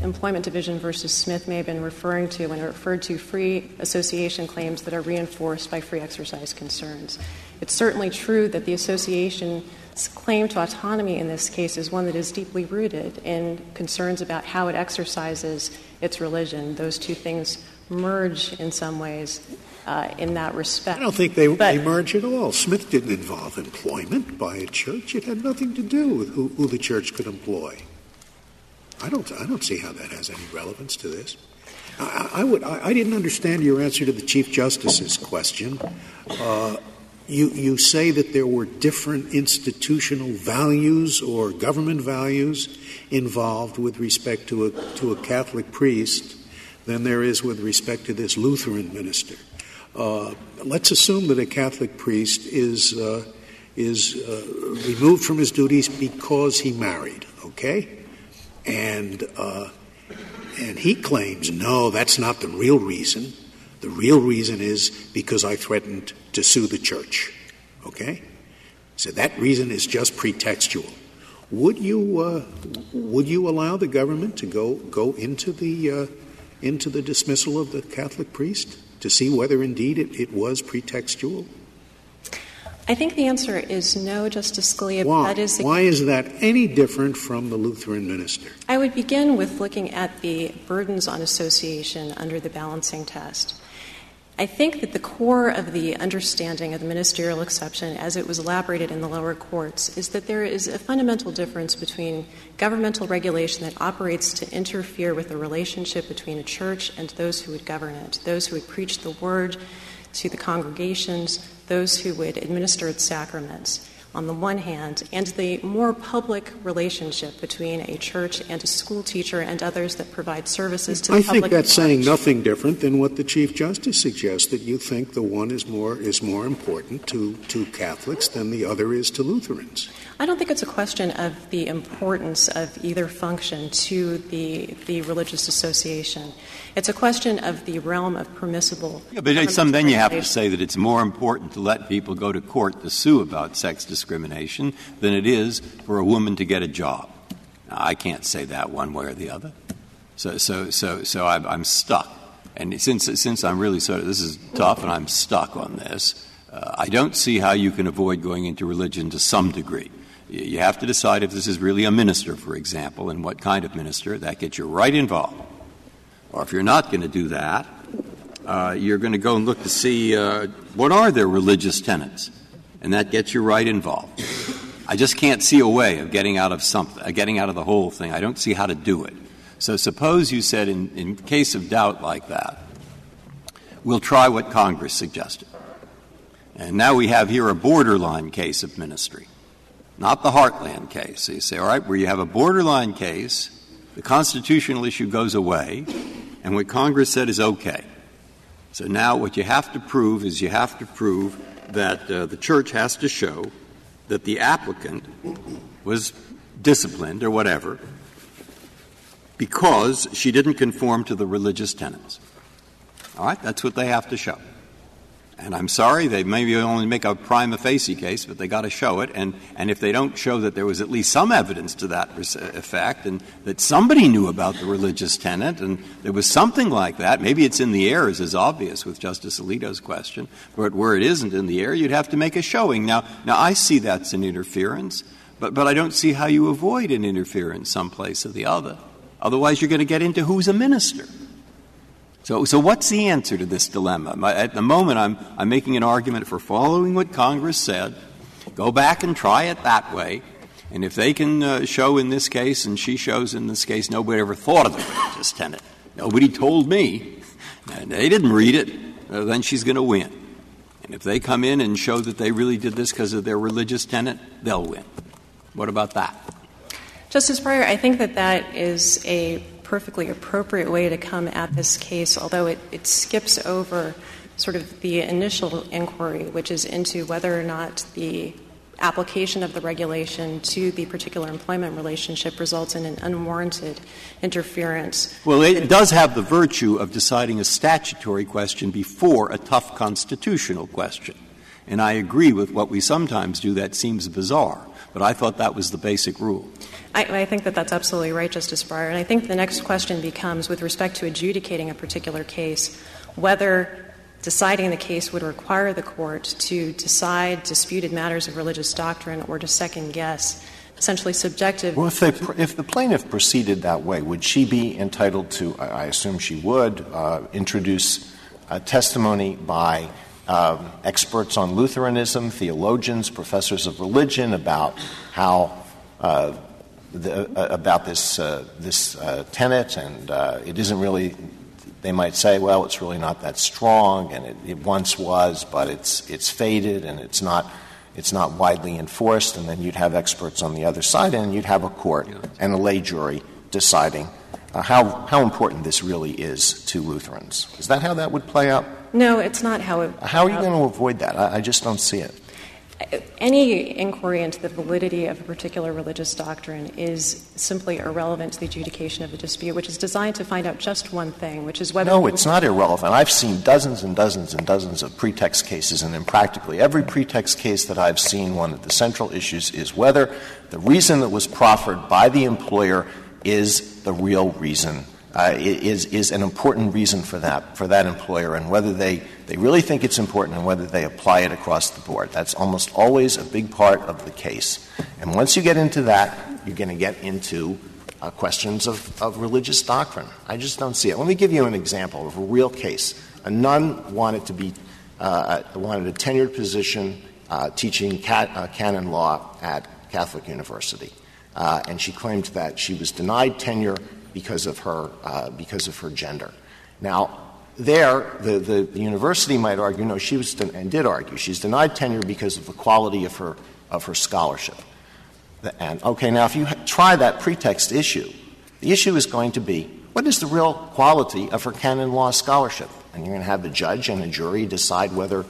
Employment Division versus Smith may have been referring to when it referred to free association claims that are reinforced by free exercise concerns. It's certainly true that the association's claim to autonomy in this case is one that is deeply rooted in concerns about how it exercises its religion. Those two things merge in some ways in that respect. I don't think they merge at all. Smith didn't involve employment by a church. It had nothing to do with who the church could employ. I don't see how that has any relevance to this. I didn't understand your answer to the Chief Justice's question. You say that there were different institutional values or government values involved with respect to a Catholic priest than there is with respect to this Lutheran minister. Let's assume that a Catholic priest is removed from his duties because he married, okay? And he claims, no, that's not the real reason. The real reason is because I threatened to sue the church, okay? So that reason is just pretextual. Would you allow the government to go into the dismissal of the Catholic priest to see whether indeed it was pretextual? I think the answer is no, Justice Scalia. Why? Why is that any different from the Lutheran minister? I would begin with looking at the burdens on association under the balancing test. I think that the core of the understanding of the ministerial exception, as it was elaborated in the lower courts, is that there is a fundamental difference between governmental regulation that operates to interfere with the relationship between a church and those who would govern it, those who would preach the word to the congregations, those who would administer its sacraments, on the one hand, and the more public relationship between a church and a school teacher and others that provide services to the public. I think that's saying nothing different than what the Chief Justice suggests, that you think the one is more important to Catholics than the other is to Lutherans. I don't think it's a question of the importance of either function to the religious association. It's a question of the realm of permissible. Yeah, but then you have to say that it's more important to let people go to court to sue about sex discrimination than it is for a woman to get a job. Now, I can't say that one way or the other. So I'm stuck. And since I'm really sort of this is tough and I'm stuck on this, I don't see how you can avoid going into religion to some degree. You have to decide if this is really a minister, for example, and what kind of minister. That gets you right involved. Or if you're not going to do that, you're going to go and look to see what are their religious tenets, and that gets you right involved. I just can't see a way of getting out of the whole thing. I don't see how to do it. So suppose you said, in case of doubt like that, we'll try what Congress suggested. And now we have here a borderline case of ministry, not the heartland case. So you say, all right, where you have a borderline case, the constitutional issue goes away, and what Congress said is okay. So now what you have to prove is you have to prove that the church has to show that the applicant was disciplined or whatever because she didn't conform to the religious tenets. All right? That's what they have to show. And I'm sorry, they maybe only make a prima facie case, but they got to show it. And if they don't show that there was at least some evidence to that effect and that somebody knew about the religious tenet and there was something like that, maybe it's in the air, as is obvious with Justice Alito's question, but where it isn't in the air, you'd have to make a showing. Now I see that's an interference, but I don't see how you avoid an interference someplace or the other. Otherwise, you're going to get into who's a minister. So what's the answer to this dilemma? At the moment, I'm making an argument for following what Congress said, go back and try it that way, and if they can show in this case, and she shows in this case, nobody ever thought of the religious tenet. Nobody told me, and they didn't read it, then she's going to win. And if they come in and show that they really did this because of their religious tenet, they'll win. What about that? Justice Breyer, I think that is a perfectly appropriate way to come at this case, although it skips over sort of the initial inquiry, which is into whether or not the application of the regulation to the particular employment relationship results in an unwarranted interference. Well, it does have the virtue of deciding a statutory question before a tough constitutional question. And I agree with what we sometimes do. That seems bizarre. But I thought that was the basic rule. I think that's absolutely right, Justice Breyer. And I think the next question becomes, with respect to adjudicating a particular case, whether deciding the case would require the court to decide disputed matters of religious doctrine or to second-guess essentially subjective. Well, if the plaintiff proceeded that way, would she be entitled to, I assume she would, introduce testimony by experts on Lutheranism, theologians, professors of religion, about how about this tenet, and it isn't really. They might say, "Well, it's really not that strong, and it once was, but it's faded, and it's not widely enforced." And then you'd have experts on the other side, and you'd have a court and a lay jury deciding how important this really is to Lutherans. Is that how that would play out? No, it's not how it. How are you going to avoid that? I just don't see it. Any inquiry into the validity of a particular religious doctrine is simply irrelevant to the adjudication of a dispute, which is designed to find out just one thing, which is whether. No, it's not irrelevant. I've seen dozens and dozens and dozens of pretext cases, and in practically every pretext case that I've seen, one of the central issues is whether the reason that was proffered by the employer is the real reason. Is an important reason for that employer, and whether they really think it's important and whether they apply it across the board. That's almost always a big part of the case. And once you get into that, you're going to get into questions of religious doctrine. I just don't see it. Let me give you an example of a real case. A nun wanted a tenured position teaching canon law at Catholic University, and she claimed that she was denied tenure because of her gender. Now, there, the university might argue, no, she was and did argue, she's denied tenure because of the quality of her scholarship. And okay, now if you try that pretext issue, the issue is going to be what is the real quality of her canon law scholarship, and you're going to have a judge and a jury decide whether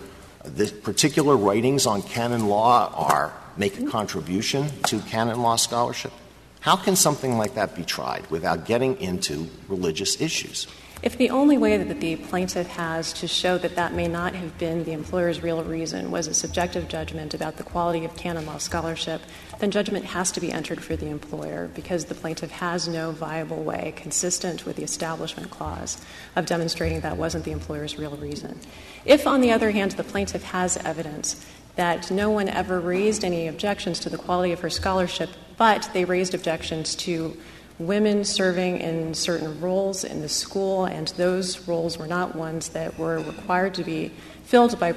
the particular writings on canon law make a contribution to canon law scholarship. How can something like that be tried without getting into religious issues? If the only way that the plaintiff has to show that that may not have been the employer's real reason was a subjective judgment about the quality of canon law scholarship, then judgment has to be entered for the employer because the plaintiff has no viable way consistent with the Establishment Clause of demonstrating that wasn't the employer's real reason. If, on the other hand, the plaintiff has evidence that no one ever raised any objections to the quality of her scholarship, but they raised objections to women serving in certain roles in the school, and those roles were not ones that were required to be filled by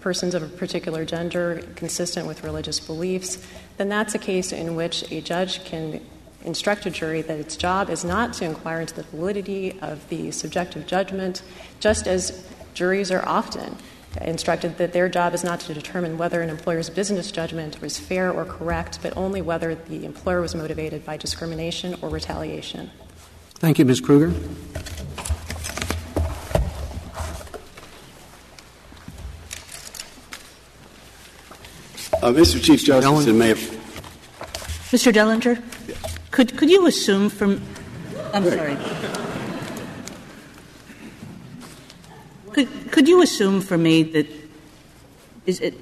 persons of a particular gender consistent with religious beliefs, then that's a case in which a judge can instruct a jury that its job is not to inquire into the validity of the subjective judgment, just as juries are often instructed that their job is not to determine whether an employer's business judgment was fair or correct, but only whether the employer was motivated by discrimination or retaliation. Thank you, Ms. Kruger. Mr. Chief Justice, and may I... Mr. Dellinger, could you assume from... I'm sorry. Could you assume for me that... Is it...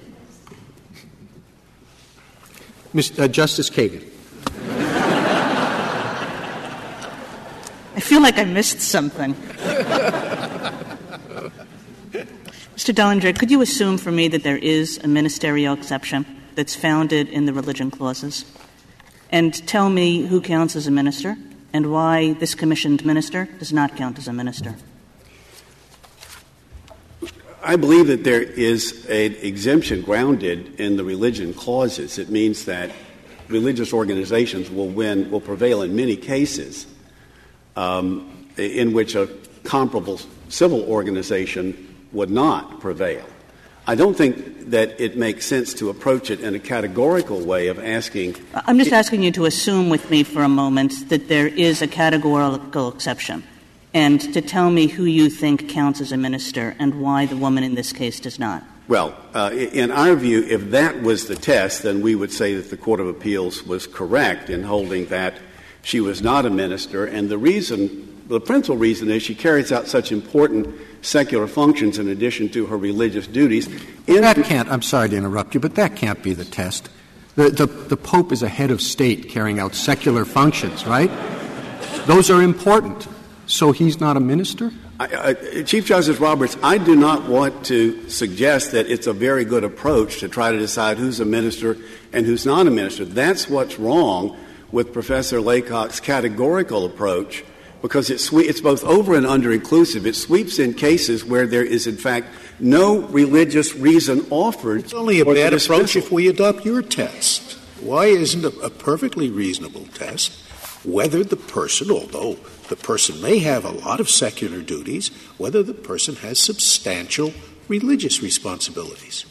Justice Kagan. I feel like I missed something. Mr. Dellinger, could you assume for me that there is a ministerial exception that's founded in the religion clauses? And tell me who counts as a minister and why this commissioned minister does not count as a minister. I believe that there is an exemption grounded in the religion clauses. It means that religious organizations will prevail in many cases in which a comparable civil organization would not prevail. I don't think that it makes sense to approach it in a categorical way of asking... I'm just asking you to assume with me for a moment that there is a categorical exception and to tell me who you think counts as a minister and why the woman in this case does not. Well, in our view, if that was the test, then we would say that the Court of Appeals was correct in holding that she was not a minister, and the reason, the principal reason is she carries out such important secular functions in addition to her religious duties. I'm sorry to interrupt you, but that can't be the test. The Pope is a head of state carrying out secular functions, right? Those are important. So he's not a minister? Chief Justice Roberts, I do not want to suggest that it's a very good approach to try to decide who's a minister and who's not a minister. That's what's wrong with Professor Laycock's categorical approach, because it's both over and under-inclusive. It sweeps in cases where there is, in fact, no religious reason offered. It's only a bad approach if we adopt your test. Why isn't a perfectly reasonable test whether the person, although the person may have a lot of secular duties, whether the person has substantial religious responsibilities?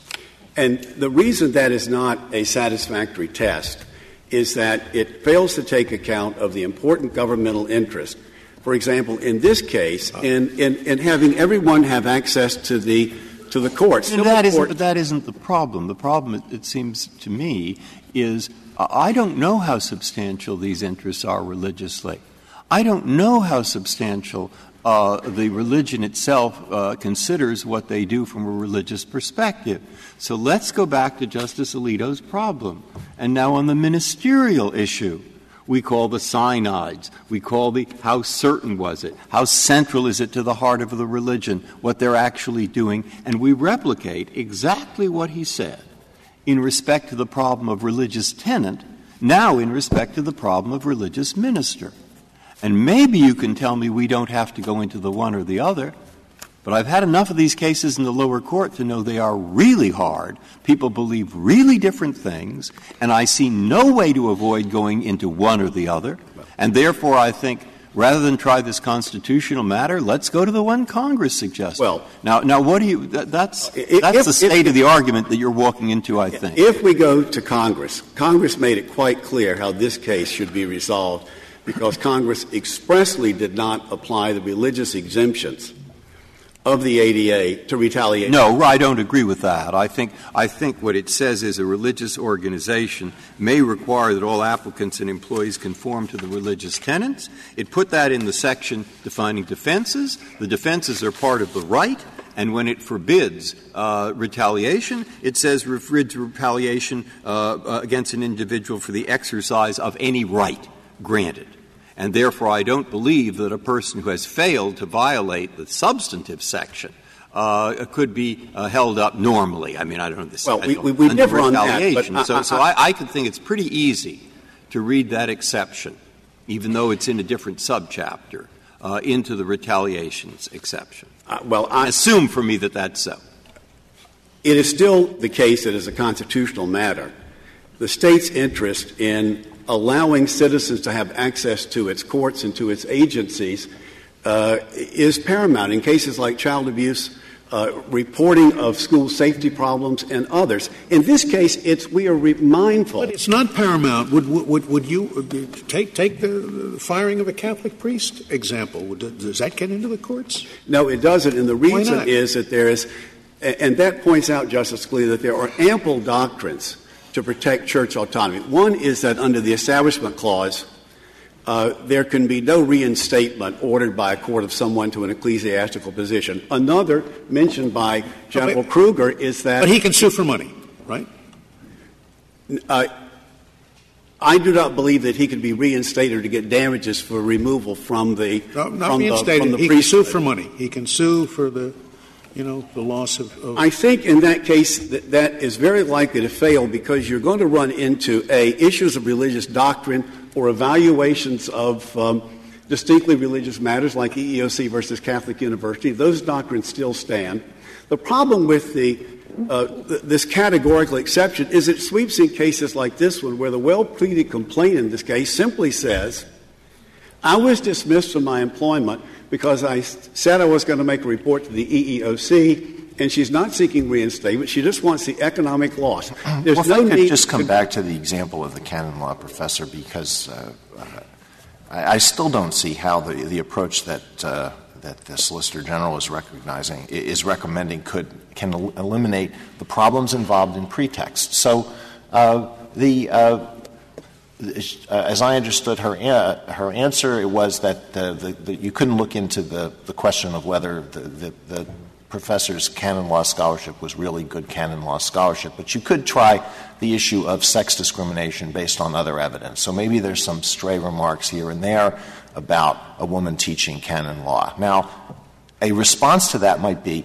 And the reason that is not a satisfactory test is that it fails to take account of the important governmental interest. For example, in this case, in having everyone have access to the courts. That isn't the problem. The problem, it seems to me, is I don't know how substantial these interests are religiously. I don't know how substantial the religion itself considers what they do from a religious perspective. So let's go back to Justice Alito's problem. And now on the ministerial issue, we call the synods. We call the how certain was it, how central is it to the heart of the religion, what they're actually doing, and we replicate exactly what he said in respect to the problem of religious tenant, now in respect to the problem of religious minister. And maybe you can tell me we don't have to go into the one or the other, but I've had enough of these cases in the lower court to know they are really hard. People believe really different things, and I see no way to avoid going into one or the other. And therefore, I think rather than try this constitutional matter, let's go to the one Congress suggested. Well, now what do you? That's the state of the argument that you're walking into, I think. If we go to Congress, Congress made it quite clear how this case should be resolved, because Congress expressly did not apply the religious exemptions of the ADA to retaliate. No, I don't agree with that. I think what it says is a religious organization may require that all applicants and employees conform to the religious tenets. It put that in the section defining defenses. The defenses are part of the right. And when it forbids retaliation, it says forbids retaliation against an individual for the exercise of any right granted. And therefore, I don't believe that a person who has failed to violate the substantive section could be held up normally. I mean, I don't understand. Well, we never on that. But I could think it's pretty easy to read that exception, even though it's in a different subchapter, into the retaliations exception. Assume for me that that's so. It is still the case that as a constitutional matter, the state's interest in allowing citizens to have access to its courts and to its agencies is paramount in cases like child abuse, reporting of school safety problems, and others. In this case, we are mindful. But it's not paramount. Would you take the firing of a Catholic priest example? Does that get into the courts? No, it doesn't. And the reason is that there is, and that points out, Justice Scalia, that there are ample doctrines to protect church autonomy. One is that under the Establishment Clause, there can be no reinstatement ordered by a court of someone to an ecclesiastical position. Another, mentioned by General Kruger, is that — But he can sue for money, right? I do not believe that he could be reinstated to get damages for removal from the He can sue for money. He can sue for the, you know, the loss of — I think in that case that is very likely to fail, because you're going to run into A, issues of religious doctrine or evaluations of distinctly religious matters like EEOC versus Catholic University. Those doctrines still stand. The problem with the this categorical exception is it sweeps in cases like this one, where the well-pleaded complaint in this case simply says, I was dismissed from my employment because I said I was going to make a report to the EEOC, and she's not seeking reinstatement. She just wants the economic loss. There's no need to — just come back to the example of the canon law professor, because I still don't see how the approach that that the Solicitor General is recommending can eliminate the problems involved in pretext. So, as I understood her answer, it was that you couldn't look into the question of whether the professor's canon law scholarship was really good canon law scholarship, but you could try the issue of sex discrimination based on other evidence. So maybe there's some stray remarks here and there about a woman teaching canon law. Now, a response to that might be,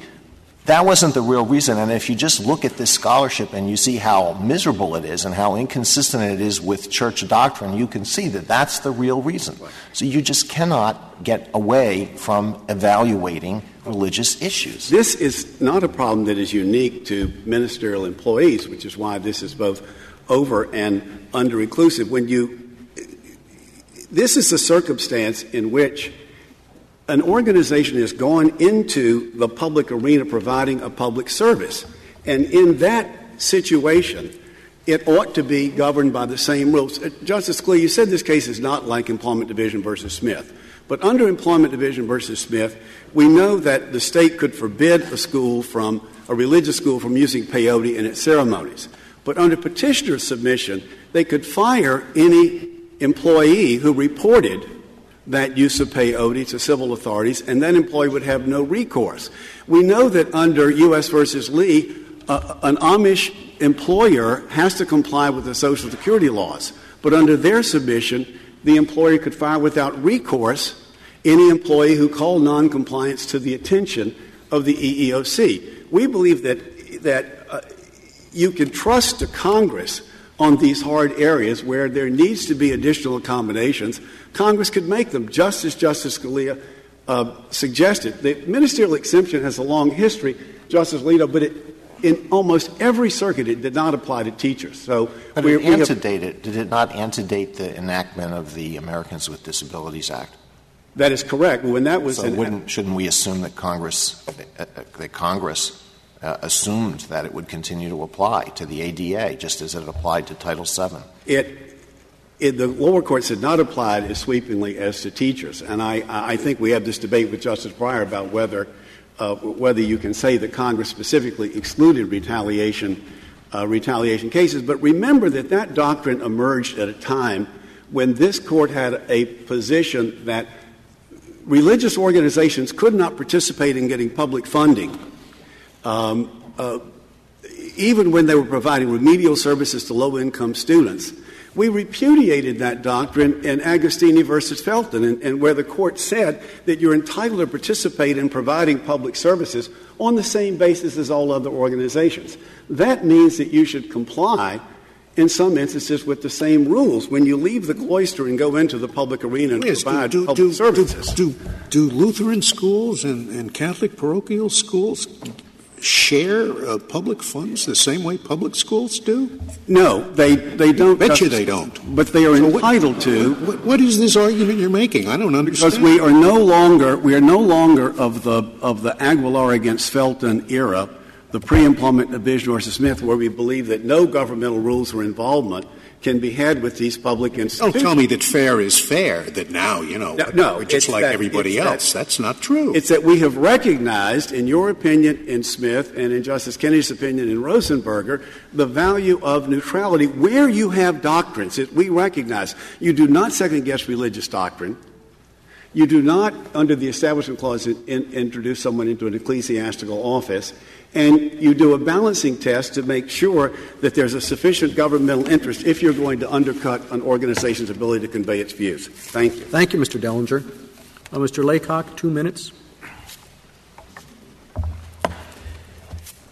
that wasn't the real reason, and if you just look at this scholarship and you see how miserable it is and how inconsistent it is with church doctrine, you can see that that's the real reason. So you just cannot get away from evaluating religious issues. This is not a problem that is unique to ministerial employees, which is why this is both over and under-inclusive. This is a circumstance in which an organization has gone into the public arena providing a public service. And in that situation, it ought to be governed by the same rules. Justice Scalia, you said this case is not like Employment Division versus Smith. But under Employment Division versus Smith, we know that the state could forbid a religious school from using peyote in its ceremonies. But under petitioner's submission, they could fire any employee who reported that use of peyote to civil authorities, and that employee would have no recourse. We know that under U.S. versus Lee, an Amish employer has to comply with the Social Security laws. But under their submission, the employer could fire without recourse any employee who called noncompliance to the attention of the EEOC. We believe that you can trust the Congress on these hard areas where there needs to be additional accommodations. Congress could make them, just as Justice Scalia suggested. The ministerial exemption has a long history, Justice Alito, but in almost every circuit it did not apply to teachers. Did it not antedate the enactment of the Americans with Disabilities Act? That is correct. When that was shouldn't we assume that Congress assumed that it would continue to apply to the ADA, just as it applied to Title VII? The lower courts had not applied as sweepingly as to teachers, and I think we have this debate with Justice Breyer about whether you can say that Congress specifically excluded retaliation cases. But remember that doctrine emerged at a time when this Court had a position that religious organizations could not participate in getting public funding, even when they were providing remedial services to low-income students. We repudiated that doctrine in Agostini versus Felton, and where the Court said that you're entitled to participate in providing public services on the same basis as all other organizations. That means that you should comply in some instances with the same rules when you leave the cloister and go into the public arena and provide public services. Do Lutheran schools and Catholic parochial schools share public funds the same way public schools do? No, they don't. I bet you they don't. But they are entitled to. What is this argument you're making? I don't understand. Because we are no longer of the Aguilar against Felton era, the pre-employment division versus Smith, where we believe that no governmental rules or involvement can be had with these public institutions. Don't tell me that fair is fair, that now, you know, we're just like everybody else. That's not true. It's that we have recognized, in your opinion in Smith and in Justice Kennedy's opinion in Rosenberger, the value of neutrality where you have doctrines that we recognize. You do not second-guess religious doctrine. You do not, under the Establishment Clause, introduce someone into an ecclesiastical office. And you do a balancing test to make sure that there's a sufficient governmental interest if you're going to undercut an organization's ability to convey its views. Thank you. Thank you, Mr. Dellinger. Mr. Laycock, 2 minutes.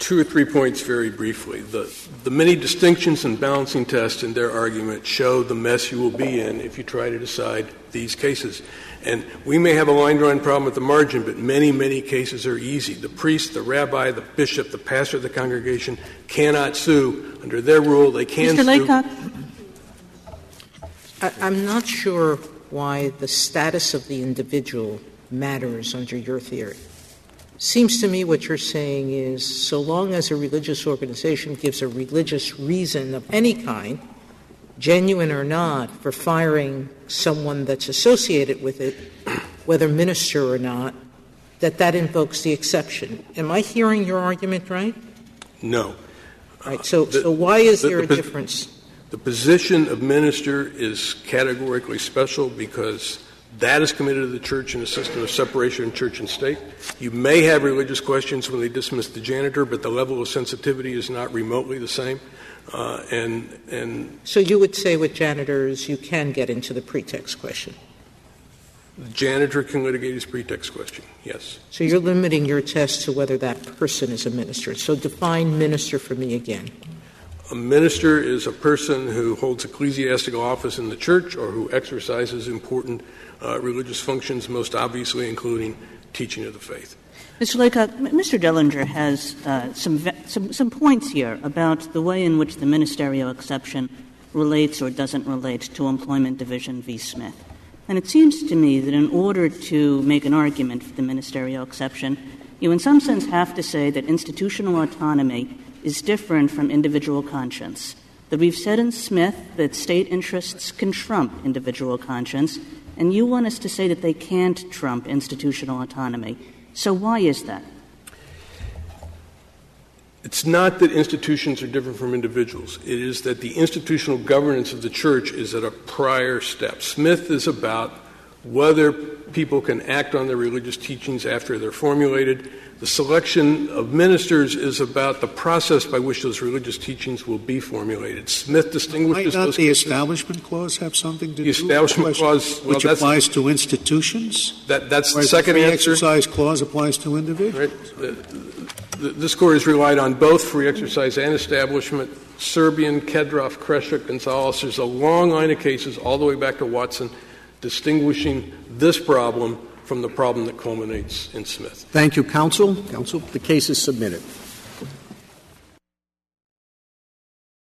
2 or 3 points very briefly. The many distinctions and balancing tests in their argument show the mess you will be in if you try to decide these cases. And we may have a line-drawing problem at the margin, but many, many cases are easy. The priest, the rabbi, the bishop, the pastor of the congregation cannot sue. Under their rule, they can sue. Mr. Laycock, I'm not sure why the status of the individual matters under your theory. Seems to me what you're saying is so long as a religious organization gives a religious reason of any kind, genuine or not, for firing someone that's associated with it, whether minister or not, that invokes the exception. Am I hearing your argument right? No. Right. So why is there a difference? The position of minister is categorically special because that is committed to the Church in a system of separation of church and state. You may have religious questions when they dismiss the janitor, but the level of sensitivity is not remotely the same. So you would say with janitors you can get into the pretext question? The janitor can litigate his pretext question, yes. So you're limiting your test to whether that person is a minister. So define minister for me again. A minister is a person who holds ecclesiastical office in the Church or who exercises important religious functions, most obviously including teaching of the faith. Mr. Laycock, Mr. Dellinger has some points here about the way in which the ministerial exception relates or doesn't relate to Employment Division v. Smith. And it seems to me that in order to make an argument for the ministerial exception, you in some sense have to say that institutional autonomy is different from individual conscience, that we've said in Smith that state interests can trump individual conscience, and you want us to say that they can't trump institutional autonomy. So why is that? It's not that institutions are different from individuals. It is that the institutional governance of the Church is at a prior step. Smith is about whether people can act on their religious teachings after they're formulated. The selection of ministers is about the process by which those religious teachings will be formulated. Smith distinguishes those. Might not the Establishment Clause have something to do with the Establishment Clause, which applies to institutions? That's the second answer. The Free Exercise Clause applies to individuals. Right. This Court has relied on both free exercise and establishment. Serbian, Kedroff, Kreshek, Gonzales. There's a long line of cases all the way back to Watson distinguishing this problem from the problem that culminates in Smith. Thank you, counsel. Counsel, the case is submitted.